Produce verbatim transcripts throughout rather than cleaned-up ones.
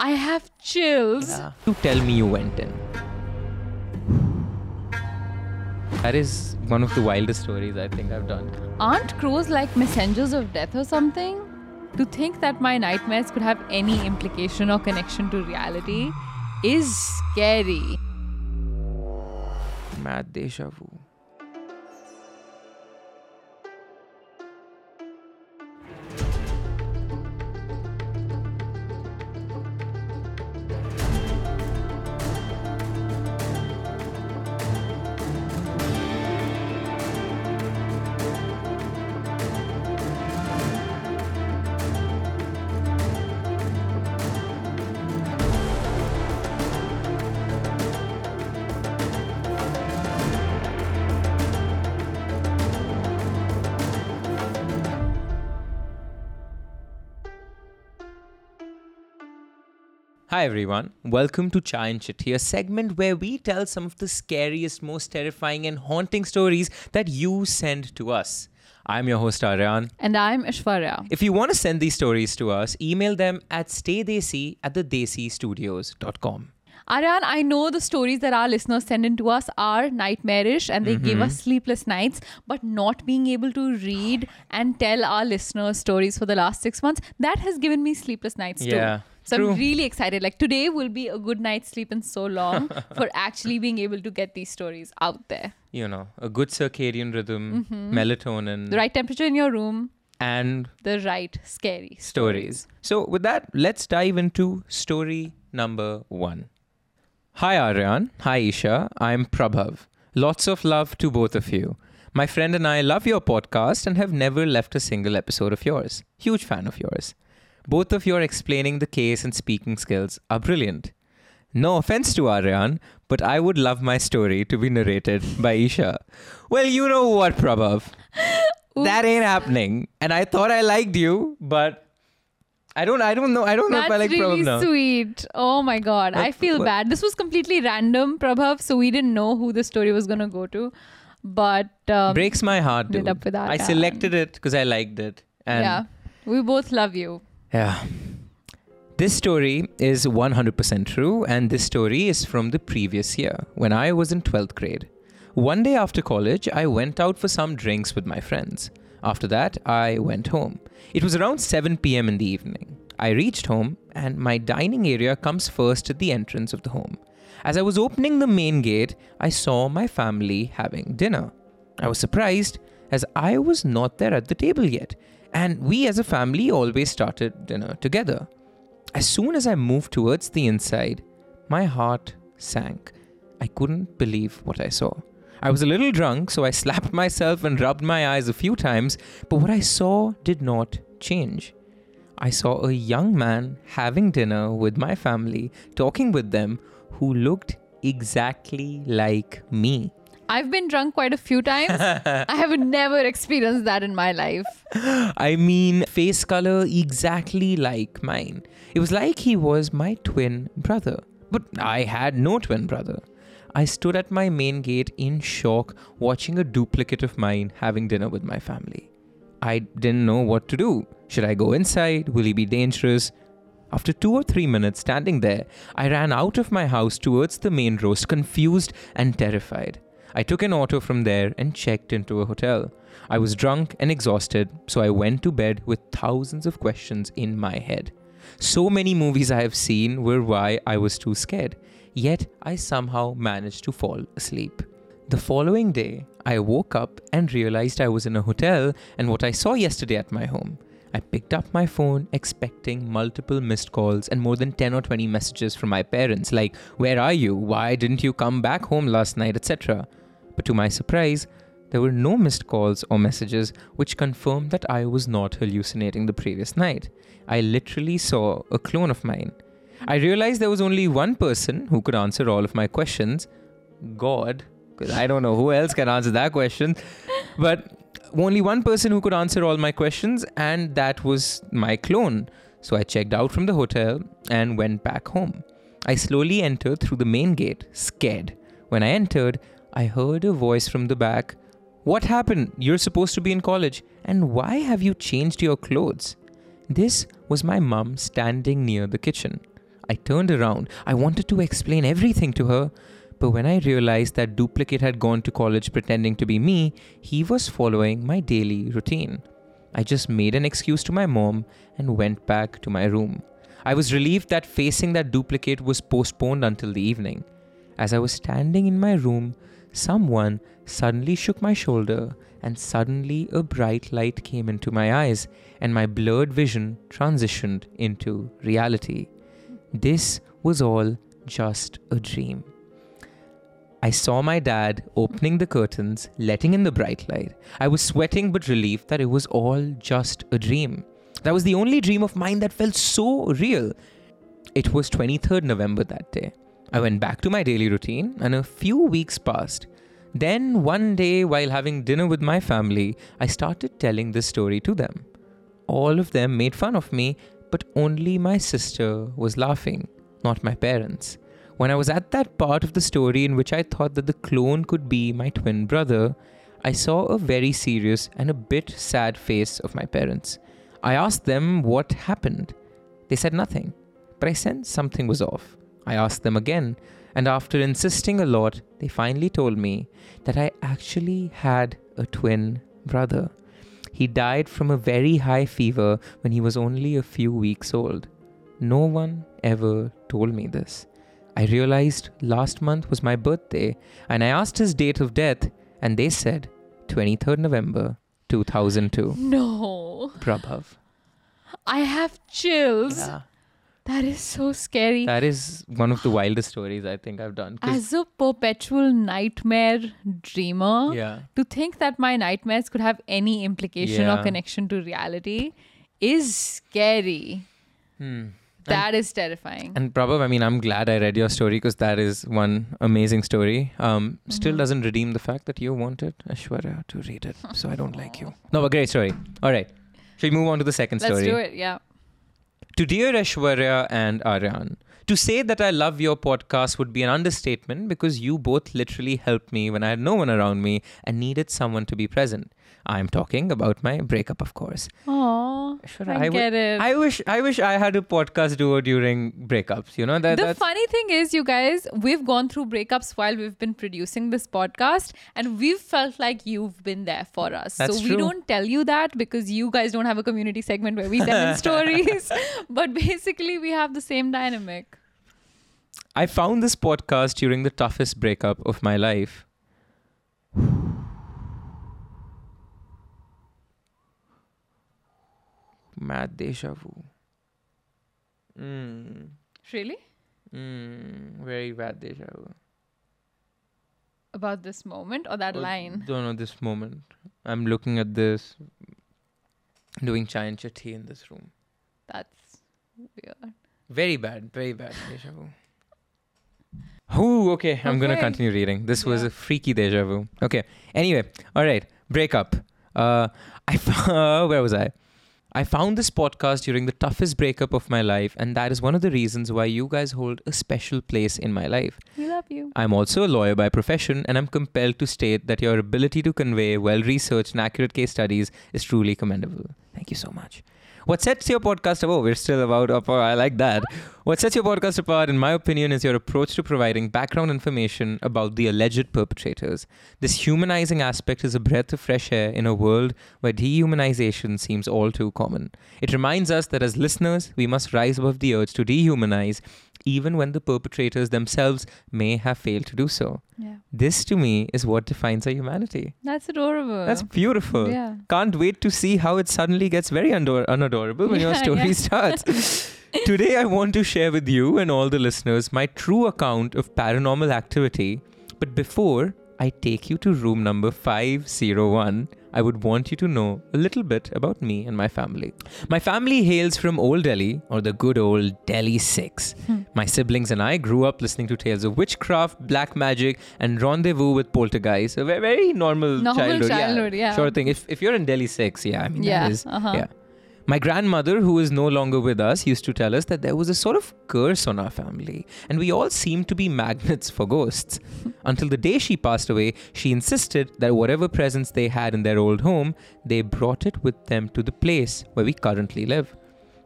I have chills. Yeah. You tell me you went in. That is one of the wildest stories I think I've done. Aren't crows like messengers of death or something? To think that my nightmares could have any implication or connection to reality is scary. Mad deja vu. Hi everyone, welcome to Chai and Chithi, a segment where we tell some of the scariest, most terrifying and haunting stories that you send to us. I'm your host Aryaan. And I'm Aishwarya. If you want to send these stories to us, email them at stay desi at the desi studios dot com. Aryaan, I know the stories that our listeners send in to us are nightmarish and they mm-hmm. give us sleepless nights, but not being able to read and tell our listeners stories for the last six months, that has given me sleepless nights yeah. too. Yeah. So True. I'm really excited. Like today will be a good night's sleep in so long for actually being able to get these stories out there. You know, a good circadian rhythm, mm-hmm. melatonin. The right temperature in your room. And the right scary stories. stories. So with that, let's dive into story number one. Hi Aryaan, hi Isha, I'm Prabhav. Lots of love to both of you. My friend and I love your podcast and have never left a single episode of yours. Huge fan of yours. Both of your explaining the case and speaking skills are brilliant. No offense to Aryaan, but I would love my story to be narrated by Isha. Well, you know what, Prabhav? That ain't happening. And I thought I liked you, but... I don't I don't know. I don't That's know if I like really Prabhav now. That's really sweet. Oh my God. What, I feel what? bad. This was completely random, Prabhav. So we didn't know who the story was going to go to. But... Um, breaks my heart, dude. Up with I selected it because I liked it. And yeah. We both love you. Yeah. This story is one hundred percent true. And this story is from the previous year when I was in twelfth grade. One day after college, I went out for some drinks with my friends. After that, I went home. It was around seven p.m. in the evening. I reached home and my dining area comes first at the entrance of the home. As I was opening the main gate, I saw my family having dinner. I was surprised as I was not there at the table yet, and we as a family always started dinner together. As soon as I moved towards the inside, my heart sank. I couldn't believe what I saw. I was a little drunk, so I slapped myself and rubbed my eyes a few times, but what I saw did not change. I saw a young man having dinner with my family, talking with them, who looked exactly like me. I've been drunk quite a few times. I have never experienced that in my life. I mean, face color exactly like mine. It was like he was my twin brother, but I had no twin brother. I stood at my main gate in shock, watching a duplicate of mine having dinner with my family. I didn't know what to do. Should I go inside? Will he be dangerous? After two or three minutes standing there, I ran out of my house towards the main road, confused and terrified. I took an auto from there and checked into a hotel. I was drunk and exhausted, so I went to bed with thousands of questions in my head. So many movies I have seen were why I was too scared. Yet, I somehow managed to fall asleep. The following day, I woke up and realized I was in a hotel and what I saw yesterday at my home. I picked up my phone expecting multiple missed calls and more than ten or twenty messages from my parents like, "Where are you? Why didn't you come back home last night?" et cetera. But to my surprise, there were no missed calls or messages, which confirmed that I was not hallucinating the previous night. I literally saw a clone of mine. I realized there was only one person who could answer all of my questions. God, because I don't know who else can answer that question. But only one person who could answer all my questions, and that was my clone. So I checked out from the hotel and went back home. I slowly entered through the main gate, scared. When I entered, I heard a voice from the back. "What happened? You're supposed to be in college. And why have you changed your clothes?" This was my mum standing near the kitchen. I turned around. I wanted to explain everything to her. But when I realized that duplicate had gone to college pretending to be me, he was following my daily routine. I just made an excuse to my mom and went back to my room. I was relieved that facing that duplicate was postponed until the evening. As I was standing in my room, someone suddenly shook my shoulder and suddenly a bright light came into my eyes and my blurred vision transitioned into reality. This was all just a dream. I saw my dad opening the curtains, letting in the bright light. I was sweating but relieved that it was all just a dream. That was the only dream of mine that felt so real. It was the twenty-third of November that day. I went back to my daily routine and a few weeks passed. Then one day while having dinner with my family, I started telling this story to them. All of them made fun of me, but only my sister was laughing, not my parents. When I was at that part of the story in which I thought that the clone could be my twin brother, I saw a very serious and a bit sad face of my parents. I asked them what happened. They said nothing, but I sensed something was off. I asked them again, and after insisting a lot, they finally told me that I actually had a twin brother. He died from a very high fever when he was only a few weeks old. No one ever told me this. I realized last month was my birthday and I asked his date of death and they said the twenty-third of November two thousand two. No. Prabhav. I have chills. Yeah. That is so scary. That is one of the wildest stories I think I've done. As a perpetual nightmare dreamer, yeah. to think that my nightmares could have any implication yeah. or connection to reality is scary. Hmm. That is terrifying. And Prabhav, I mean, I'm glad I read your story because that is one amazing story. Um, mm-hmm. Still doesn't redeem the fact that you wanted Aishwarya to read it. So I don't like you. No, but great story. All right. Shall we move on to the second Let's story? Let's do it, yeah. To dear Aishwarya and Aryaan, to say that I love your podcast would be an understatement because you both literally helped me when I had no one around me and needed someone to be present. I'm talking about my breakup, of course. Aww, Aishwarya, I, I get w- it. I wish, I wish I had a podcast duo during breakups. You know that. The that's... funny thing is, you guys, we've gone through breakups while we've been producing this podcast, and we've felt like you've been there for us. That's so true. We don't tell you that because you guys don't have a community segment where we tell stories. But basically, we have the same dynamic. I found this podcast during the toughest breakup of my life. Mad deja vu. Mm. Really? Mm, very bad deja vu. About this moment or that or, line? No, no, this moment. I'm looking at this, doing Chai and Chithi in this room. That's weird. Very bad, very bad deja vu. Ooh, okay, okay. I'm going to continue reading. This yeah. was a freaky deja vu. Okay, anyway, all right, breakup. Uh, I f- Where was I? I found this podcast during the toughest breakup of my life and that is one of the reasons why you guys hold a special place in my life. We love you. I'm also a lawyer by profession and I'm compelled to state that your ability to convey well-researched and accurate case studies is truly commendable. Thank you so much. What sets your podcast apart? Oh, we're still about up. I like that. What sets your podcast apart, in my opinion, is your approach to providing background information about the alleged perpetrators. This humanizing aspect is a breath of fresh air in a world where dehumanization seems all too common. It reminds us that as listeners, we must rise above the urge to dehumanize, even when the perpetrators themselves may have failed to do so. Yeah. This to me is what defines our humanity. That's adorable. That's beautiful. Yeah. Can't wait to see how it suddenly gets very unador- unadorable when yeah, your story yeah. starts. Today I want to share with you and all the listeners my true account of paranormal activity. But before I take you to room number five oh one, I would want you to know a little bit about me and my family. My family hails from Old Delhi, or the good old Delhi Six. Hmm. My siblings and I grew up listening to tales of witchcraft, black magic, and rendezvous with poltergeists. A very, very normal, normal childhood. childhood yeah. yeah. Sure thing. If if you're in Delhi Six, yeah, I mean yeah, that is uh-huh. yeah. My grandmother, who is no longer with us, used to tell us that there was a sort of curse on our family and we all seemed to be magnets for ghosts. Until the day she passed away, she insisted that whatever presence they had in their old home, they brought it with them to the place where we currently live.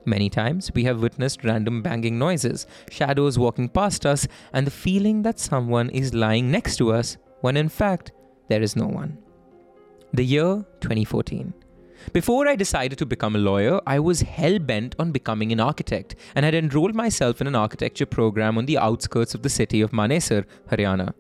Many times, we have witnessed random banging noises, shadows walking past us, and the feeling that someone is lying next to us when in fact, there is no one. The year twenty fourteen. Before I decided to become a lawyer, I was hell-bent on becoming an architect and had enrolled myself in an architecture program on the outskirts of the city of Manesar, Haryana.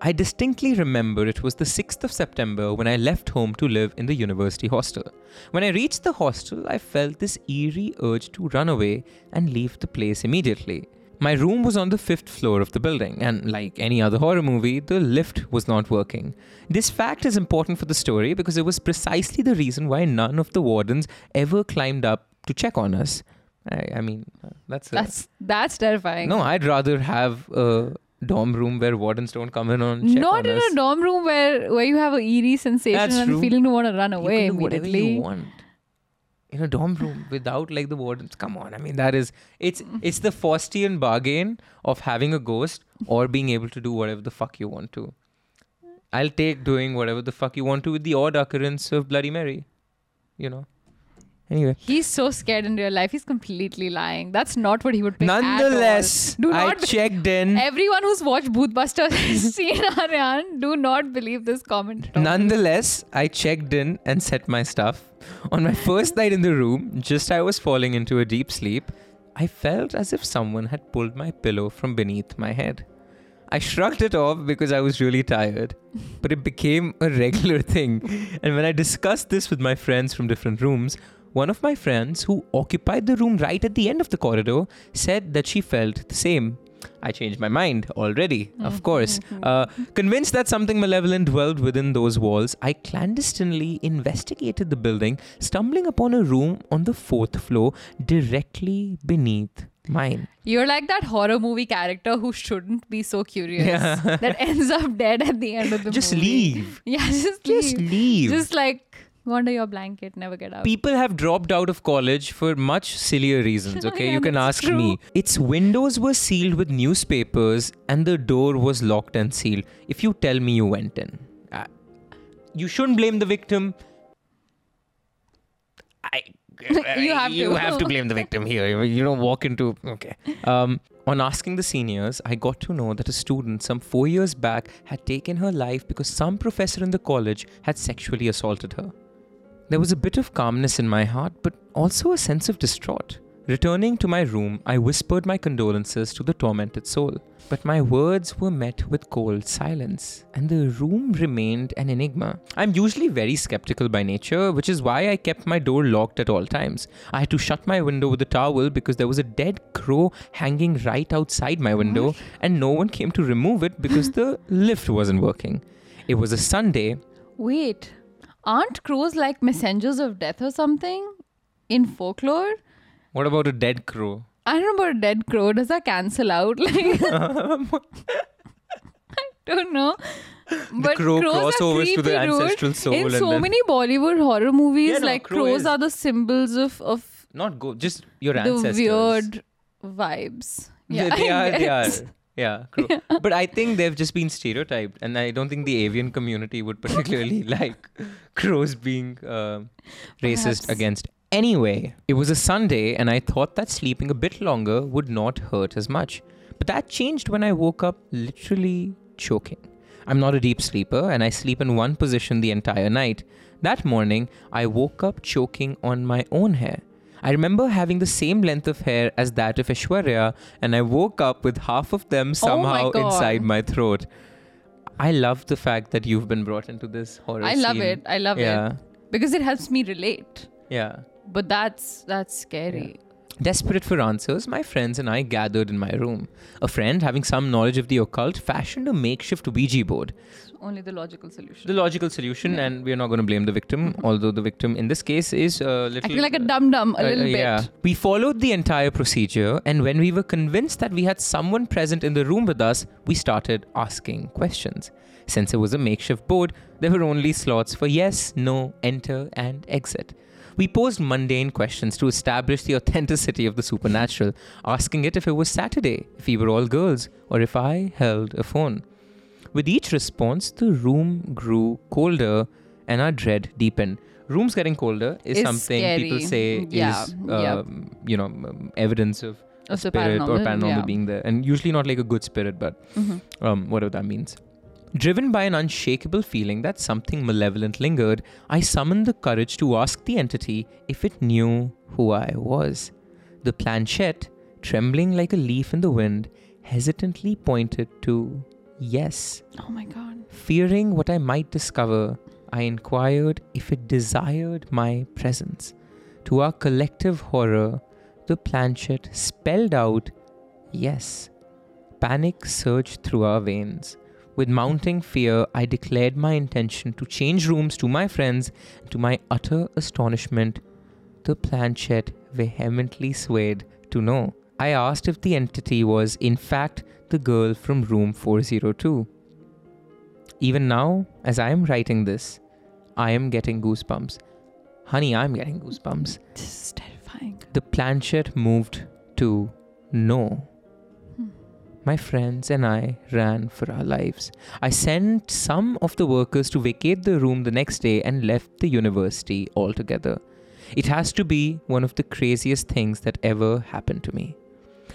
I distinctly remember it was the sixth of September when I left home to live in the university hostel. When I reached the hostel, I felt this eerie urge to run away and leave the place immediately. My room was on the fifth floor of the building, and like any other horror movie, the lift was not working. This fact is important for the story because it was precisely the reason why none of the wardens ever climbed up to check on us. I, I mean, that's... A, that's that's terrifying. No, I'd rather have... Uh, dorm room where wardens don't come in on check Not on in us. A dorm room where, where you have an eerie sensation That's and true. Feeling to want to run away you can do immediately. Whatever you want. In a dorm room without like the wardens. Come on. I mean, that is, it's it's the Faustian bargain of having a ghost or being able to do whatever the fuck you want to. I'll take doing whatever the fuck you want to with the odd occurrence of Bloody Mary. You know? Anyway. He's so scared in real life. He's completely lying. That's not what he would pick. Nonetheless, at all. Do not I be- checked in. Everyone who's watched Bhootbusters has seen Aryaan. Do not believe this comment. Nonetheless, I checked in and set my stuff. On my first night in the room, just I was falling into a deep sleep, I felt as if someone had pulled my pillow from beneath my head. I shrugged it off because I was really tired, but it became a regular thing. And when I discussed this with my friends from different rooms, one of my friends, who occupied the room right at the end of the corridor, said that she felt the same. I changed my mind already, mm-hmm. of course. Mm-hmm. Uh, convinced that something malevolent dwelled within those walls, I clandestinely investigated the building, stumbling upon a room on the fourth floor directly beneath mine. You're like that horror movie character who shouldn't be so curious yeah. that ends up dead at the end of the just movie. Leave. Yeah, just leave. Just leave. Just like... go under your blanket, never get out. People have dropped out of college for much sillier reasons, okay? Yeah, you can ask true. Me. Its windows were sealed with newspapers and the door was locked and sealed. If you tell me you went in, uh, you shouldn't blame the victim. I, uh, you have you to. have to blame the victim here. You don't walk into... Okay. Um, on asking the seniors, I got to know that a student some four years back had taken her life because some professor in the college had sexually assaulted her. There was a bit of calmness in my heart, but also a sense of distraught. Returning to my room, I whispered my condolences to the tormented soul. But my words were met with cold silence, and the room remained an enigma. I'm usually very skeptical by nature, which is why I kept my door locked at all times. I had to shut my window with a towel because there was a dead crow hanging right outside my window, and no one came to remove it because the lift wasn't working. It was a Sunday. Wait... aren't crows like messengers of death or something in folklore? What about a dead crow? I don't know about a dead crow. Does that cancel out? Like, I don't know. But the crow crows crossovers to the ancestral soul. In so and many Bollywood horror movies, yeah, no, like crow crows is... are the symbols of... of Not go, just your ancestors. The weird vibes. Yeah, yeah they I are, guess. They are. Yeah, yeah, but I think they've just been stereotyped, and I don't think the avian community would particularly like crows being uh, racist against. Anyway, it was a Sunday, and I thought that sleeping a bit longer would not hurt as much. But that changed when I woke up literally choking. I'm not a deep sleeper, and I sleep in one position the entire night. That morning, I woke up choking on my own hair. I remember having the same length of hair as that of Aishwarya, and I woke up with half of them somehow oh my inside my throat. I love the fact that you've been brought into this horror I scene. I love it. I love yeah. it. Because it helps me relate. Yeah. But that's that's scary. Yeah. Desperate for answers, my friends and I gathered in my room. A friend, having some knowledge of the occult, fashioned a makeshift Ouija board. Only the logical solution. The logical solution, yeah. And we're not going to blame the victim, although the victim in this case is a little... I feel like a dum-dum, a uh, little uh, yeah. bit. We followed the entire procedure, and when we were convinced that we had someone present in the room with us, we started asking questions. Since it was a makeshift board, there were only slots for yes, no, enter, and exit. We posed mundane questions to establish the authenticity of the supernatural, asking it if it was Saturday, if we were all girls, or if I held a phone. With each response, the room grew colder and our dread deepened. rooms getting colder is, is something scary. people say yeah. is, uh, yep. you know, um, evidence of a spirit paranormal, or paranormal yeah. being there. And usually not like a good spirit, but mm-hmm. um, whatever that means. Driven by an unshakable feeling that something malevolent lingered, I summoned the courage to ask the entity if it knew who I was. The planchette, trembling like a leaf in the wind, hesitantly pointed to yes. Oh my God. Fearing what I might discover, I inquired if it desired my presence. To our collective horror, the planchette spelled out yes. Panic surged through our veins. With mounting fear, I declared my intention to change rooms to my friends. To my utter astonishment, the planchette vehemently swayed to no. I asked if the entity was, in fact, the girl from room four oh two. Even now, as I am writing this, I am getting goosebumps. Honey, I'm getting goosebumps. This is terrifying. The planchette moved to no. My friends and I ran for our lives. I sent some of the workers to vacate the room the next day and left the university altogether. It has to be one of the craziest things that ever happened to me.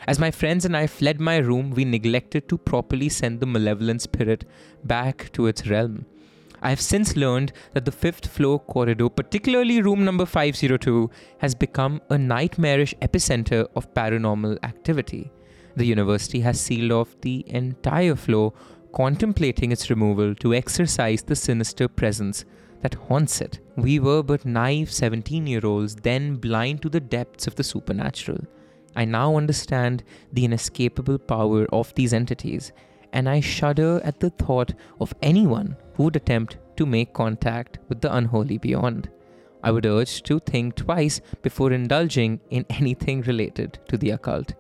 As my friends and I fled my room, we neglected to properly send the malevolent spirit back to its realm. I have since learned that the fifth floor corridor, particularly room number five oh two, has become a nightmarish epicenter of paranormal activity. The university has sealed off the entire floor, contemplating its removal to exorcise the sinister presence that haunts it. We were but naive seventeen-year-olds, then blind to the depths of the supernatural. I now understand the inescapable power of these entities, and I shudder at the thought of anyone who would attempt to make contact with the unholy beyond. I would urge to think twice before indulging in anything related to the occult.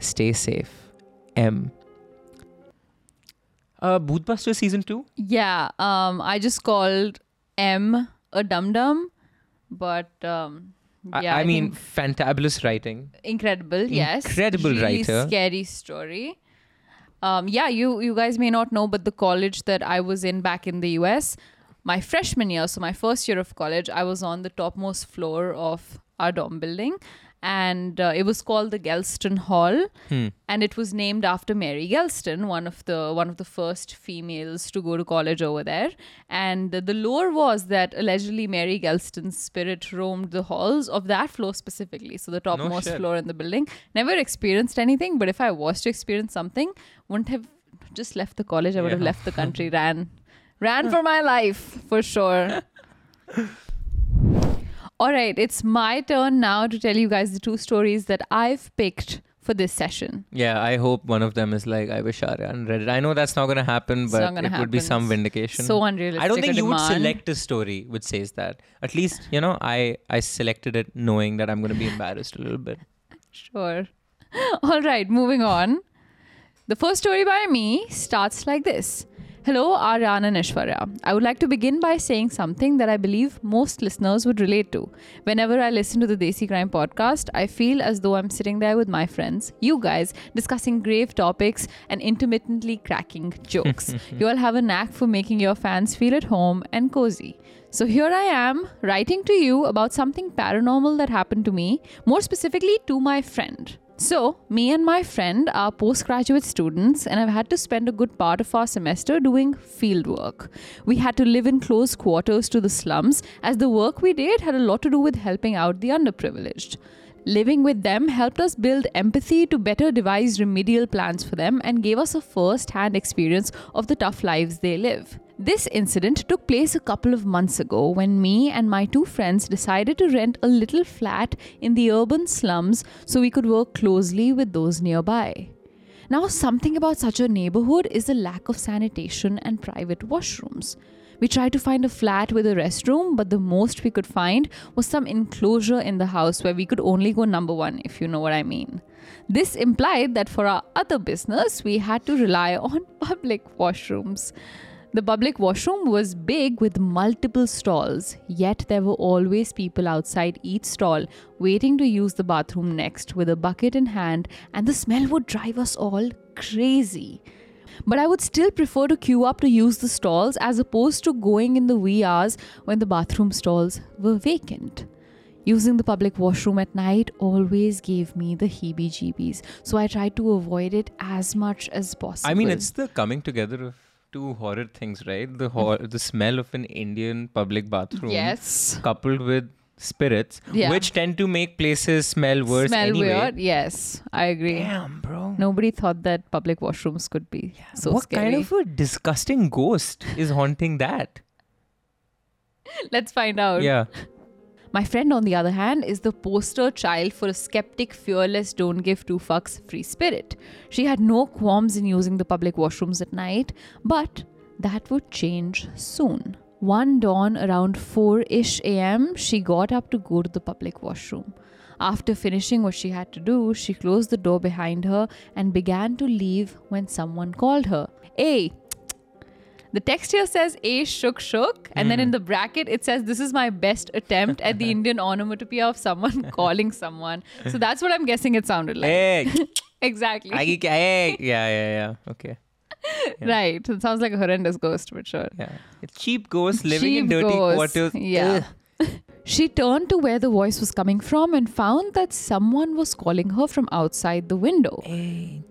Stay safe. M. Uh, Bhootbusters season two? Yeah. Um, I just called M a dum-dum. But um, yeah. I, I, I mean, fantabulous writing. Incredible, yes. Incredible really writer. Scary story. Um, yeah, you, you guys may not know, but the college that I was in back in the U S, my freshman year, so my first year of college, I was on the topmost floor of our dorm building. And uh, it was called the Gelston Hall, hmm. and it was named after Mary Gelston, one of the one of the first females to go to college over there. And the, the lore was that allegedly Mary Gelston's spirit roamed the halls of that floor specifically, so the topmost no floor in the building. Never experienced anything, but if I was to experience something, wouldn't have just left the college. I would yeah. have left the country, ran, ran for my life for sure. All right, it's my turn now to tell you guys the two stories that I've picked for this session. Yeah, I hope one of them is like, I wish Aryaan read it. I know that's not going to happen, but it happen. would be some vindication. So unrealistic. I don't think you would select a story which says that. At least, you know, I, I selected it knowing that I'm going to be embarrassed a little bit. Sure. All right, moving on. The first story by me starts like this. Hello, Aryaan and Aishwarya. I would like to begin by saying something that I believe most listeners would relate to. Whenever I listen to the Desi Crime podcast, I feel as though I'm sitting there with my friends, you guys, discussing grave topics and intermittently cracking jokes. You all have a knack for making your fans feel at home and cozy. So here I am, writing to you about something paranormal that happened to me, more specifically to my friend. So, me and my friend are postgraduate students and have had to spend a good part of our semester doing field work. We had to live in close quarters to the slums as the work we did had a lot to do with helping out the underprivileged. Living with them helped us build empathy to better devise remedial plans for them and gave us a first-hand experience of the tough lives they live. This incident took place a couple of months ago when me and my two friends decided to rent a little flat in the urban slums so we could work closely with those nearby. Now, something about such a neighborhood is the lack of sanitation and private washrooms. We tried to find a flat with a restroom, but the most we could find was some enclosure in the house where we could only go number one, if you know what I mean. This implied that for our other business, we had to rely on public washrooms. The public washroom was big with multiple stalls, yet there were always people outside each stall waiting to use the bathroom next with a bucket in hand, and the smell would drive us all crazy. But I would still prefer to queue up to use the stalls as opposed to going in the wee hours when the bathroom stalls were vacant. Using the public washroom at night always gave me the heebie-jeebies, so I tried to avoid it as much as possible. I mean, it's the coming together of two horrid things, right? The hor- the smell of an Indian public bathroom, yes, coupled with spirits, yeah, which tend to make places smell worse smell anyway. Smell weird, yes, I agree. Damn, bro. Nobody thought that public washrooms could be yeah. so what scary. What kind of a disgusting ghost is haunting that? Let's find out. Yeah. My friend, on the other hand, is the poster child for a skeptic, fearless, don't give two fucks free spirit. She had no qualms in using the public washrooms at night, but that would change soon. One dawn around four-ish a.m., she got up to go to the public washroom. After finishing what she had to do, she closed the door behind her and began to leave when someone called her. Hey! The text here says, A, shook, shook. And mm. then in the bracket, it says, this is my best attempt at the Indian onomatopoeia of someone calling someone. So that's what I'm guessing it sounded like. Hey. Exactly. Aagi kya hai? Yeah, yeah, yeah. Okay. Yeah. Right. It sounds like a horrendous ghost, but sure. Yeah. It's cheap ghosts living cheap in dirty ghosts. Quarters. Yeah. She turned to where the voice was coming from and found that someone was calling her from outside the window. Hey.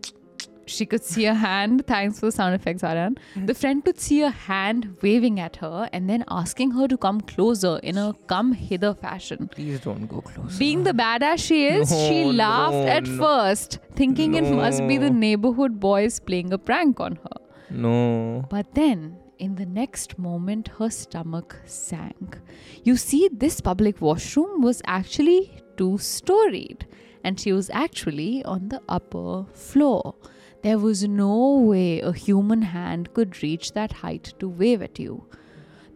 She could see a hand. Thanks for the sound effects, Aryaan. The friend could see a hand waving at her and then asking her to come closer in a come hither fashion. Please don't go closer. Being the badass she is, no, she laughed no, at no. first, thinking no. it must be the neighborhood boys playing a prank on her. No. But then, in the next moment, her stomach sank. You see, this public washroom was actually two-storied and she was actually on the upper floor. There was no way a human hand could reach that height to wave at you.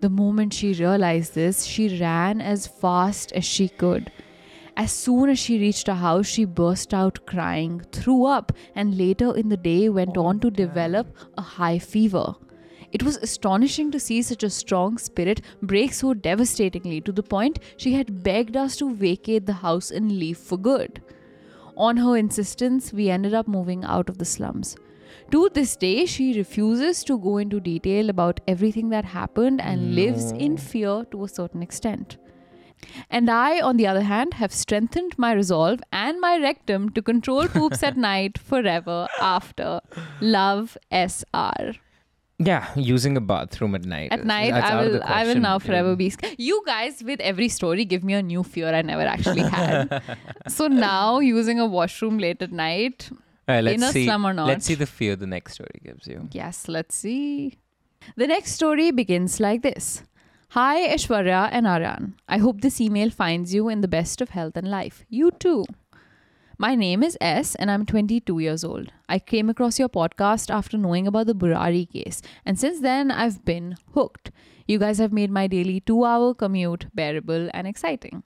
The moment she realized this, she ran as fast as she could. As soon as she reached her house, she burst out crying, threw up, and later in the day went on to develop a high fever. It was astonishing to see such a strong spirit break so devastatingly, to the point she had begged us to vacate the house and leave for good. On her insistence, we ended up moving out of the slums. To this day, she refuses to go into detail about everything that happened and no. lives in fear to a certain extent. And I, on the other hand, have strengthened my resolve and my rectum to control poops at night forever after. Love, S R. Yeah, using a bathroom at night. At night, I will, I will now forever yeah. be scared. You guys, with every story, give me a new fear I never actually had. So now, using a washroom late at night, right, let's in a see. slum or not. Let's see the fear the next story gives you. Yes, let's see. The next story begins like this. Hi, Aishwarya and Aryaan. I hope this email finds you in the best of health and life. You too. My name is S and I'm twenty-two years old. I came across your podcast after knowing about the Burari case, and since then I've been hooked. You guys have made my daily two-hour commute bearable and exciting.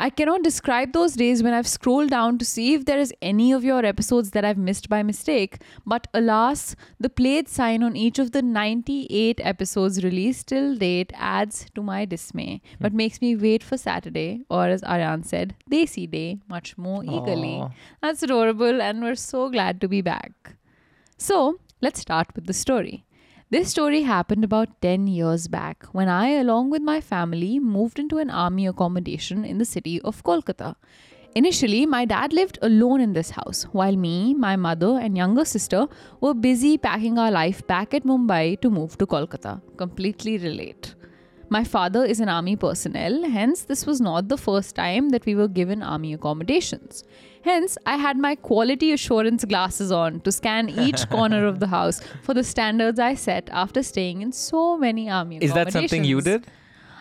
I cannot describe those days when I've scrolled down to see if there is any of your episodes that I've missed by mistake, but alas, the played sign on each of the ninety-eight episodes released till date adds to my dismay, but makes me wait for Saturday, or as Aryaan said, Desi Day, much more eagerly. Aww. That's adorable, and we're so glad to be back. So, let's start with the story. This story happened about ten years back when I, along with my family, moved into an army accommodation in the city of Kolkata. Initially, my dad lived alone in this house, while me, my mother and younger sister were busy packing our life back at Mumbai to move to Kolkata. Completely relate. My father is an army personnel, hence this was not the first time that we were given army accommodations. Hence, I had my quality assurance glasses on to scan each corner of the house for the standards I set after staying in so many army accommodations. Is that something you did?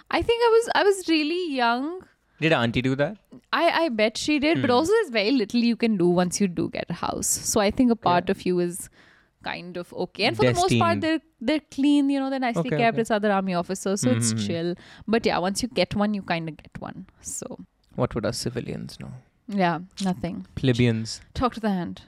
I think I was I was really young. Did auntie do that? I, I bet she did, hmm. but also there's very little you can do once you do get a house. So I think a part yeah. of you is kind of okay. And for Destined. the most part, they're, they're clean, you know, they're nicely okay, kept. Okay. It's other army officers, so mm-hmm. it's chill. But yeah, once you get one, you kind of get one. So what would us civilians know? Yeah, nothing. Plebeians. Talk to the hand.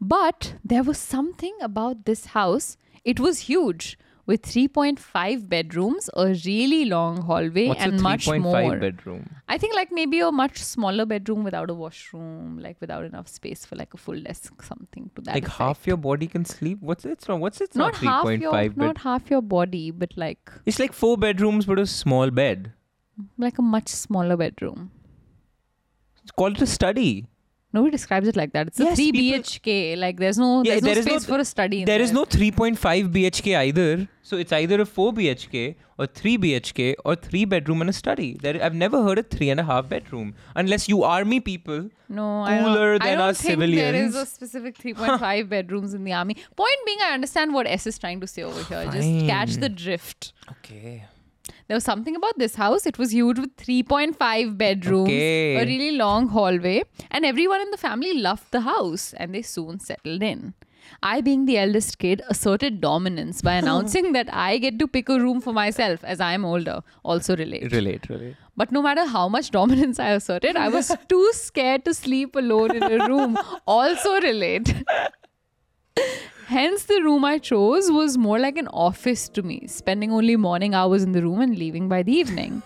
But there was something about this house. It was huge. with three point five bedrooms, a really long hallway, What's and much more. What's a three point five bedroom? I think like maybe a much smaller bedroom without a washroom, like without enough space for like a full desk, something to that Like effect. Half your body can sleep? What's it? What's it? Not, not half your, bed- not half your body, but like... It's like four bedrooms but a small bed. Like a much smaller bedroom. Call it a study. Nobody describes it like that. It's yes, a three people, B H K. Like there's no, yeah, there's no there space is no, for a study. In there, there is no three point five B H K either. So it's either a four B H K or three B H K or three bedroom and a study. There, I've never heard a three and a half bedroom unless you army people. No, cooler I don't, than I don't our think civilians. There is a specific three point five huh. bedrooms in the army. Point being, I understand what S is trying to say over here. Fine. Just catch the drift. Okay. There was something about this house. It was huge with three point five bedrooms, okay. a really long hallway, and everyone in the family loved the house and they soon settled in. I, being the eldest kid, asserted dominance by announcing that I get to pick a room for myself as I am older. Also relate. Relate, relate. But no matter how much dominance I asserted, I was too scared to sleep alone in a room. Also relate. Hence, the room I chose was more like an office to me, spending only morning hours in the room and leaving by the evening.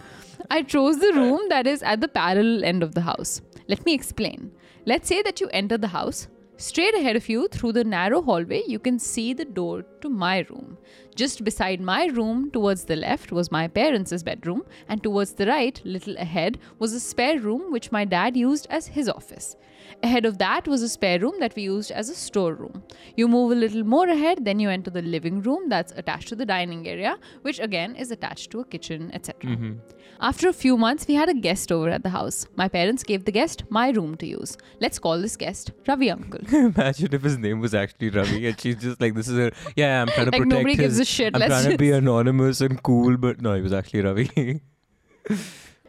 I chose the room that is at the parallel end of the house. Let me explain. Let's say that you enter the house. Straight ahead of you, through the narrow hallway, you can see the door to my room. Just beside my room, towards the left, was my parents' bedroom, and towards the right, little ahead, was a spare room which my dad used as his office. Ahead of that was a spare room that we used as a storeroom. You move a little more ahead, then you enter the living room that's attached to the dining area, which again is attached to a kitchen, et cetera. Mm-hmm. After a few months, we had a guest over at the house. My parents gave the guest my room to use. Let's call this guest Ravi Uncle. Imagine if his name was actually Ravi and she's just like, this is her, yeah, I'm trying to like protect nobody his, gives a shit. I'm Let's trying just... to be anonymous and cool, but no, he was actually Ravi.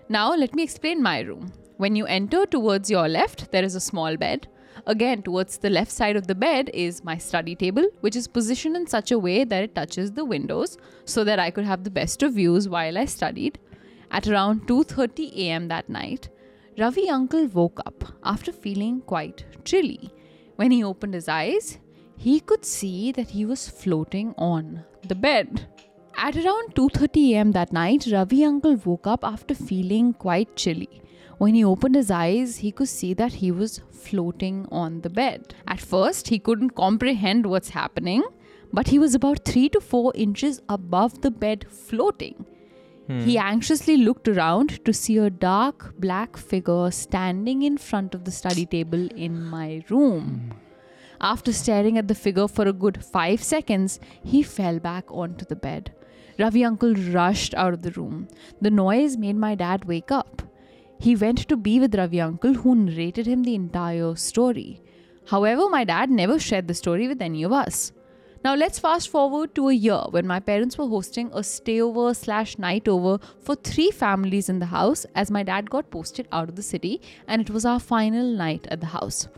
Now, let me explain my room. When you enter towards your left, there is a small bed. Again, towards the left side of the bed is my study table, which is positioned in such a way that it touches the windows so that I could have the best of views while I studied. At around two thirty a.m. that night, Ravi Uncle woke up after feeling quite chilly. When he opened his eyes, he could see that he was floating on the bed. At around two thirty a.m. that night, Ravi Uncle woke up after feeling quite chilly. When he opened his eyes, he could see that he was floating on the bed. At first, he couldn't comprehend what's happening, but he was about three to four inches above the bed floating. Hmm. He anxiously looked around to see a dark black figure standing in front of the study table in my room. Hmm. After staring at the figure for a good five seconds, he fell back onto the bed. Ravi Uncle rushed out of the room. The noise made my dad wake up. He went to be with Ravi Uncle, who narrated him the entire story. However, my dad never shared the story with any of us. Now let's fast forward to a year when my parents were hosting a stayover slash night over for three families in the house as my dad got posted out of the city, and it was our final night at the house.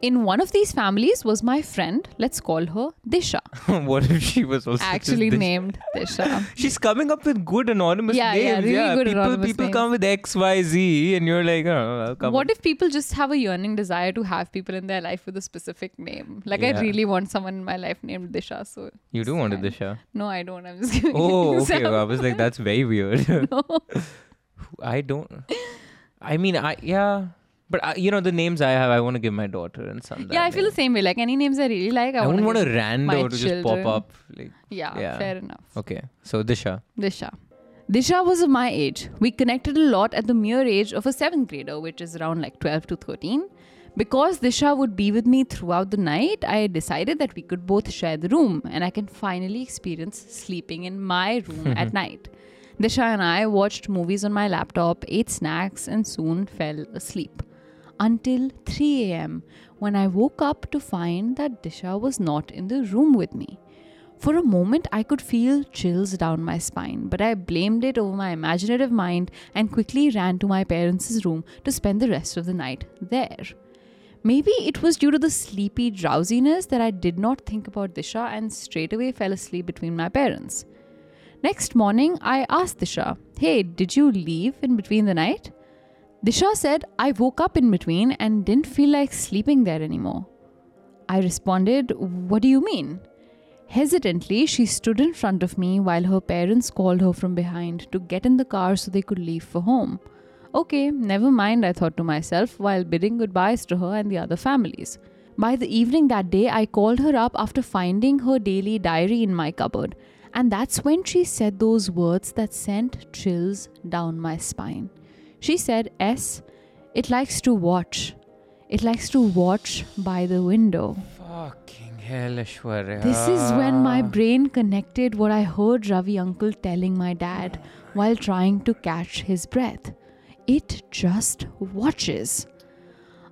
In one of these families was my friend, let's call her Disha. What if she was also actually Disha? named Disha? She's coming up with good anonymous yeah, names. Yeah, really yeah. good people, anonymous people names. People come with X, Y, Z and you're like, oh, I'll come What on. If people just have a yearning desire to have people in their life with a specific name? Like yeah. I really want someone in my life named Disha. So You do want fine. a Disha? No, I don't. I'm just giving Oh, an okay. Well, I was like, that's very weird. No. I don't. I mean, I yeah... But, uh, you know, the names I have, I want to give my daughter and son. Yeah, I feel name. the same way. Like, any names I really like, I, I wouldn't want a rando to children. just pop up. Like, yeah, yeah, fair enough. Okay, so Disha. Disha. Disha was of my age. We connected a lot at the mere age of a seventh grader, which is around like twelve to thirteen. Because Disha would be with me throughout the night, I decided that we could both share the room and I can finally experience sleeping in my room at night. Disha and I watched movies on my laptop, ate snacks, and soon fell asleep. Until three a.m. when I woke up to find that Disha was not in the room with me. For a moment, I could feel chills down my spine, but I blamed it over my imaginative mind and quickly ran to my parents' room to spend the rest of the night there. Maybe it was due to the sleepy drowsiness that I did not think about Disha and straight away fell asleep between my parents. Next morning, I asked Disha, "Hey, did you leave in between the night?" Disha said, "I woke up in between and didn't feel like sleeping there anymore." I responded, "What do you mean?" Hesitantly, she stood in front of me while her parents called her from behind to get in the car so they could leave for home. Okay, never mind, I thought to myself while bidding goodbyes to her and the other families. By the evening that day, I called her up after finding her daily diary in my cupboard, and that's when she said those words that sent chills down my spine. She said, S, it likes to watch. It likes to watch by the window. Fucking hell, Aishwarya. This is when my brain connected what I heard Ravi uncle telling my dad while trying to catch his breath. It just watches.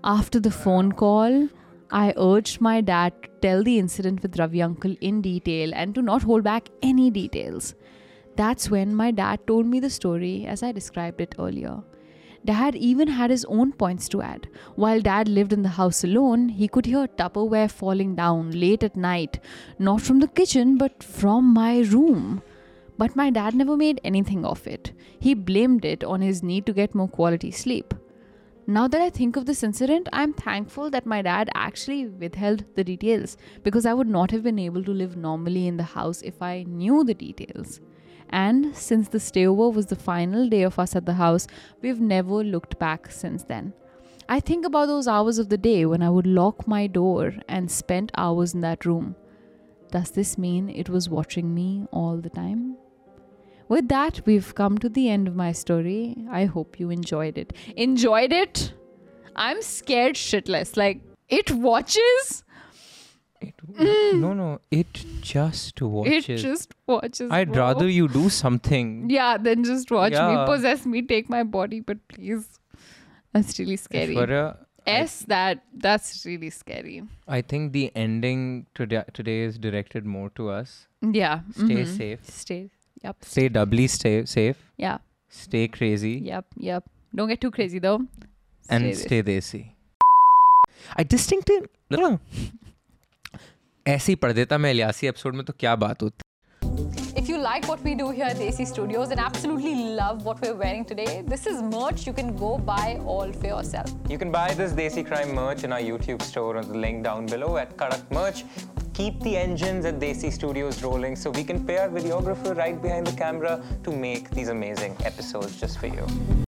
After the phone call, I urged my dad to tell the incident with Ravi uncle in detail and to not hold back any details. That's when my dad told me the story as I described it earlier. Dad even had his own points to add. While Dad lived in the house alone, he could hear Tupperware falling down late at night, not from the kitchen but from my room. But my dad never made anything of it. He blamed it on his need to get more quality sleep. Now that I think of this incident, I'm thankful that my dad actually withheld the details because I would not have been able to live normally in the house if I knew the details. And since the stayover was the final day of us at the house, we've never looked back since then. I think about those hours of the day when I would lock my door and spent hours in that room. Does this mean it was watching me all the time? With that, we've come to the end of my story. I hope you enjoyed it. Enjoyed it? I'm scared shitless. Like, it watches? It, mm. No, no, it just watches. It just watches. I'd bro. rather you do something. Yeah, than just watch yeah. me, possess me, take my body, but please. That's really scary. Aishwarya, S, I, that, that's really scary. I think the ending today, today is directed more to us. Yeah. Stay mm-hmm. safe. Stay, yep. Stay doubly stay, safe. Yeah. Stay crazy. Yep, yep. Don't get too crazy though. Stay and this. Stay desi. I distinctly... ऐसी पढ़ देता मैं Ilyasi episode में तो क्या बात होती। If you like what we do here at Desi Studios and absolutely love what we're wearing today, this is merch you can go buy all for yourself. You can buy this Desi Crime merch in our YouTube store on the link down below at Karak Merch. Keep the engines at Desi Studios rolling so we can pay our videographer right behind the camera to make these amazing episodes just for you.